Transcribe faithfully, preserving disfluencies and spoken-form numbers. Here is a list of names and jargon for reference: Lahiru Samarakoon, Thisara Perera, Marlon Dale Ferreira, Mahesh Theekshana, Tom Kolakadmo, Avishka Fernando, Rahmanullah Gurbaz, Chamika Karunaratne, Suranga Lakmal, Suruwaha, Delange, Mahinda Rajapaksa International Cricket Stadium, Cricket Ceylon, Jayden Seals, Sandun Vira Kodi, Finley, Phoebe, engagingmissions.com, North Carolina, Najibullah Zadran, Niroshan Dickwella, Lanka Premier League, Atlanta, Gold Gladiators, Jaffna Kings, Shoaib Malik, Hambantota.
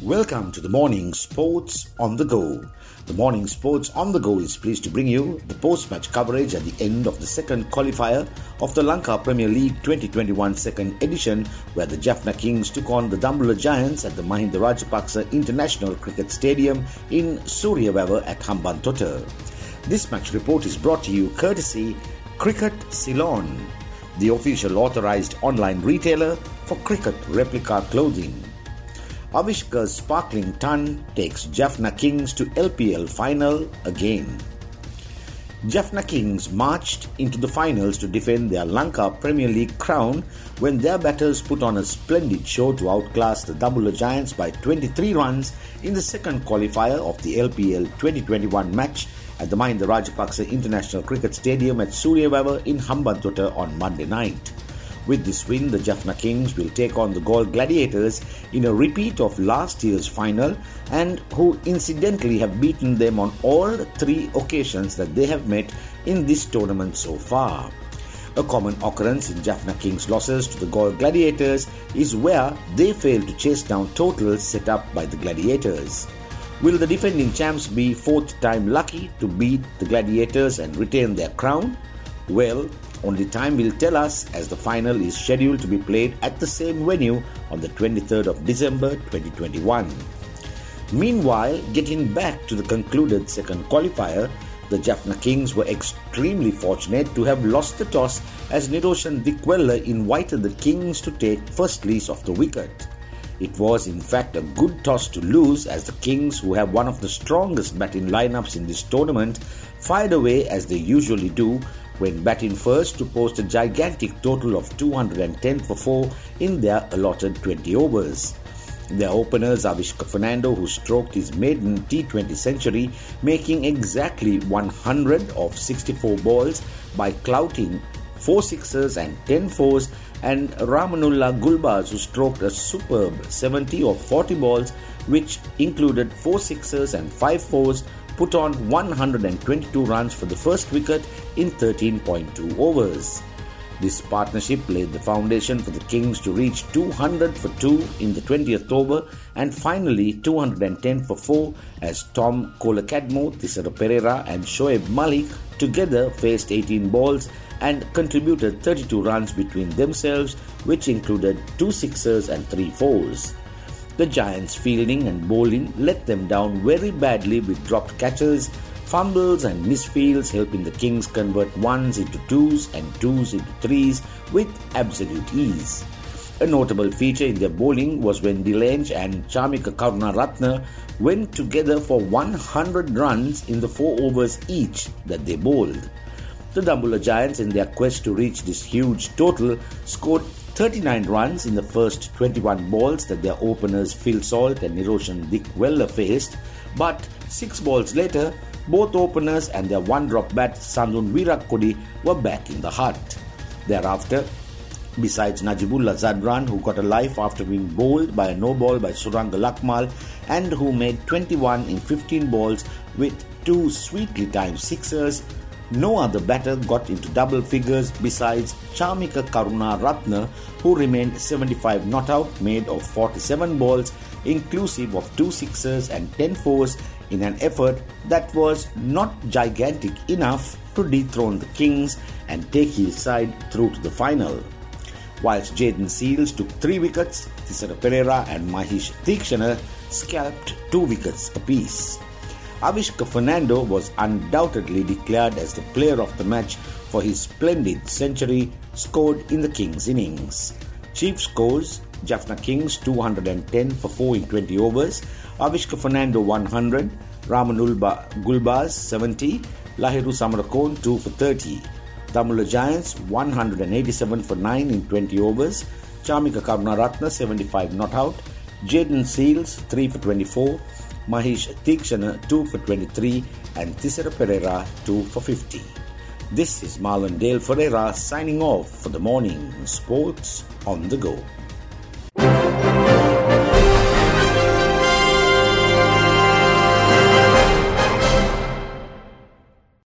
Welcome to the Morning Sports on the Go. The Morning Sports on the Go is pleased to bring you the post-match coverage at the end of the second qualifier of the Lanka Premier League twenty twenty-one second edition, where the Jaffna Kings took on the Dambulla Giants at the Mahinda Rajapaksa International Cricket Stadium in Suruwaha at Hambantota. This match report is brought to you courtesy Cricket Ceylon, the official authorized online retailer for cricket replica clothing. Avishka's sparkling ton takes Jaffna Kings to L P L final again. Jaffna Kings marched into the finals to defend their Lanka Premier League crown when their batters put on a splendid show to outclass the Dambulla Giants by twenty-three runs in the second qualifier of the L P L twenty twenty-one match at the Mahinda Rajapaksa International Cricket Stadium at Suruwaha in Hambantota on Monday night. With this win, the Jaffna Kings will take on the Gold Gladiators in a repeat of last year's final, and who incidentally have beaten them on all three occasions that they have met in this tournament so far. A common occurrence in Jaffna Kings' losses to the Gold Gladiators is where they fail to chase down totals set up by the Gladiators. Will the defending champs be fourth time lucky to beat the Gladiators and retain their crown? Well, only time will tell us, as the final is scheduled to be played at the same venue on the twenty-third of December twenty twenty-one. Meanwhile, getting back to the concluded second qualifier, the Jaffna Kings were extremely fortunate to have lost the toss as Niroshan Dickwella invited the Kings to take first lease of the wicket. It was in fact a good toss to lose, as the Kings, who have one of the strongest batting lineups in this tournament, fired away as they usually do when batting first to post a gigantic total of two hundred ten for four in their allotted twenty overs. Their openers Avishka Fernando, who stroked his maiden T twenty century, making exactly one hundred of sixty-four balls by clouting four sixes and ten fours, and Rahmanullah Gurbaz, who stroked a superb seventy of forty balls which included four sixes and five fours, put on one hundred twenty-two runs for the first wicket in thirteen point two overs. This partnership laid the foundation for the Kings to reach two hundred for two in the twentieth over and finally two hundred ten for four as Tom Kolakadmo, Thisara Perera and Shoaib Malik together faced eighteen balls and contributed thirty-two runs between themselves, which included two sixes and three fours. The Giants' fielding and bowling let them down very badly with dropped catches, fumbles and misfields, helping the Kings convert ones into twos and twos into threes with absolute ease. A notable feature in their bowling was when Delange and Chamika Karunaratne went together for one hundred runs in the four overs each that they bowled. The Dambulla Giants, in their quest to reach this huge total, scored thirty-nine runs in the first twenty-one balls that their openers Phil Salt and Niroshan Dickwella faced, but six balls later, both openers and their one-drop bat Sandun Vira Kodi were back in the hut. Thereafter, besides Najibullah Zadran, who got a life after being bowled by a no-ball by Suranga Lakmal and who made twenty-one in fifteen balls with two sweetly timed sixers, no other batter got into double figures besides Chamika Karunaratne, who remained seventy-five not out made of forty-seven balls inclusive of two sixes and ten fours in an effort that was not gigantic enough to dethrone the Kings and take his side through to the final. Whilst Jayden Seals took three wickets, Thisara Perera and Mahesh Theekshana scalped two wickets apiece. Avishka Fernando was undoubtedly declared as the player of the match for his splendid century scored in the Kings innings. Chief scores: Jaffna Kings two hundred ten for four in twenty overs, Avishka Fernando one hundred, Rahmanullah Gurbaz seventy, Lahiru Samarakoon two for thirty. Dambulla Giants one hundred eighty-seven for nine in twenty overs, Chamika Karunaratne seventy-five not out, Jayden Seals three for twenty-four, Mahesh Theekshana two for twenty-three and Thisara Perera two for fifty. This is Marlon Dale Ferreira signing off for the Morning Sports on the Go.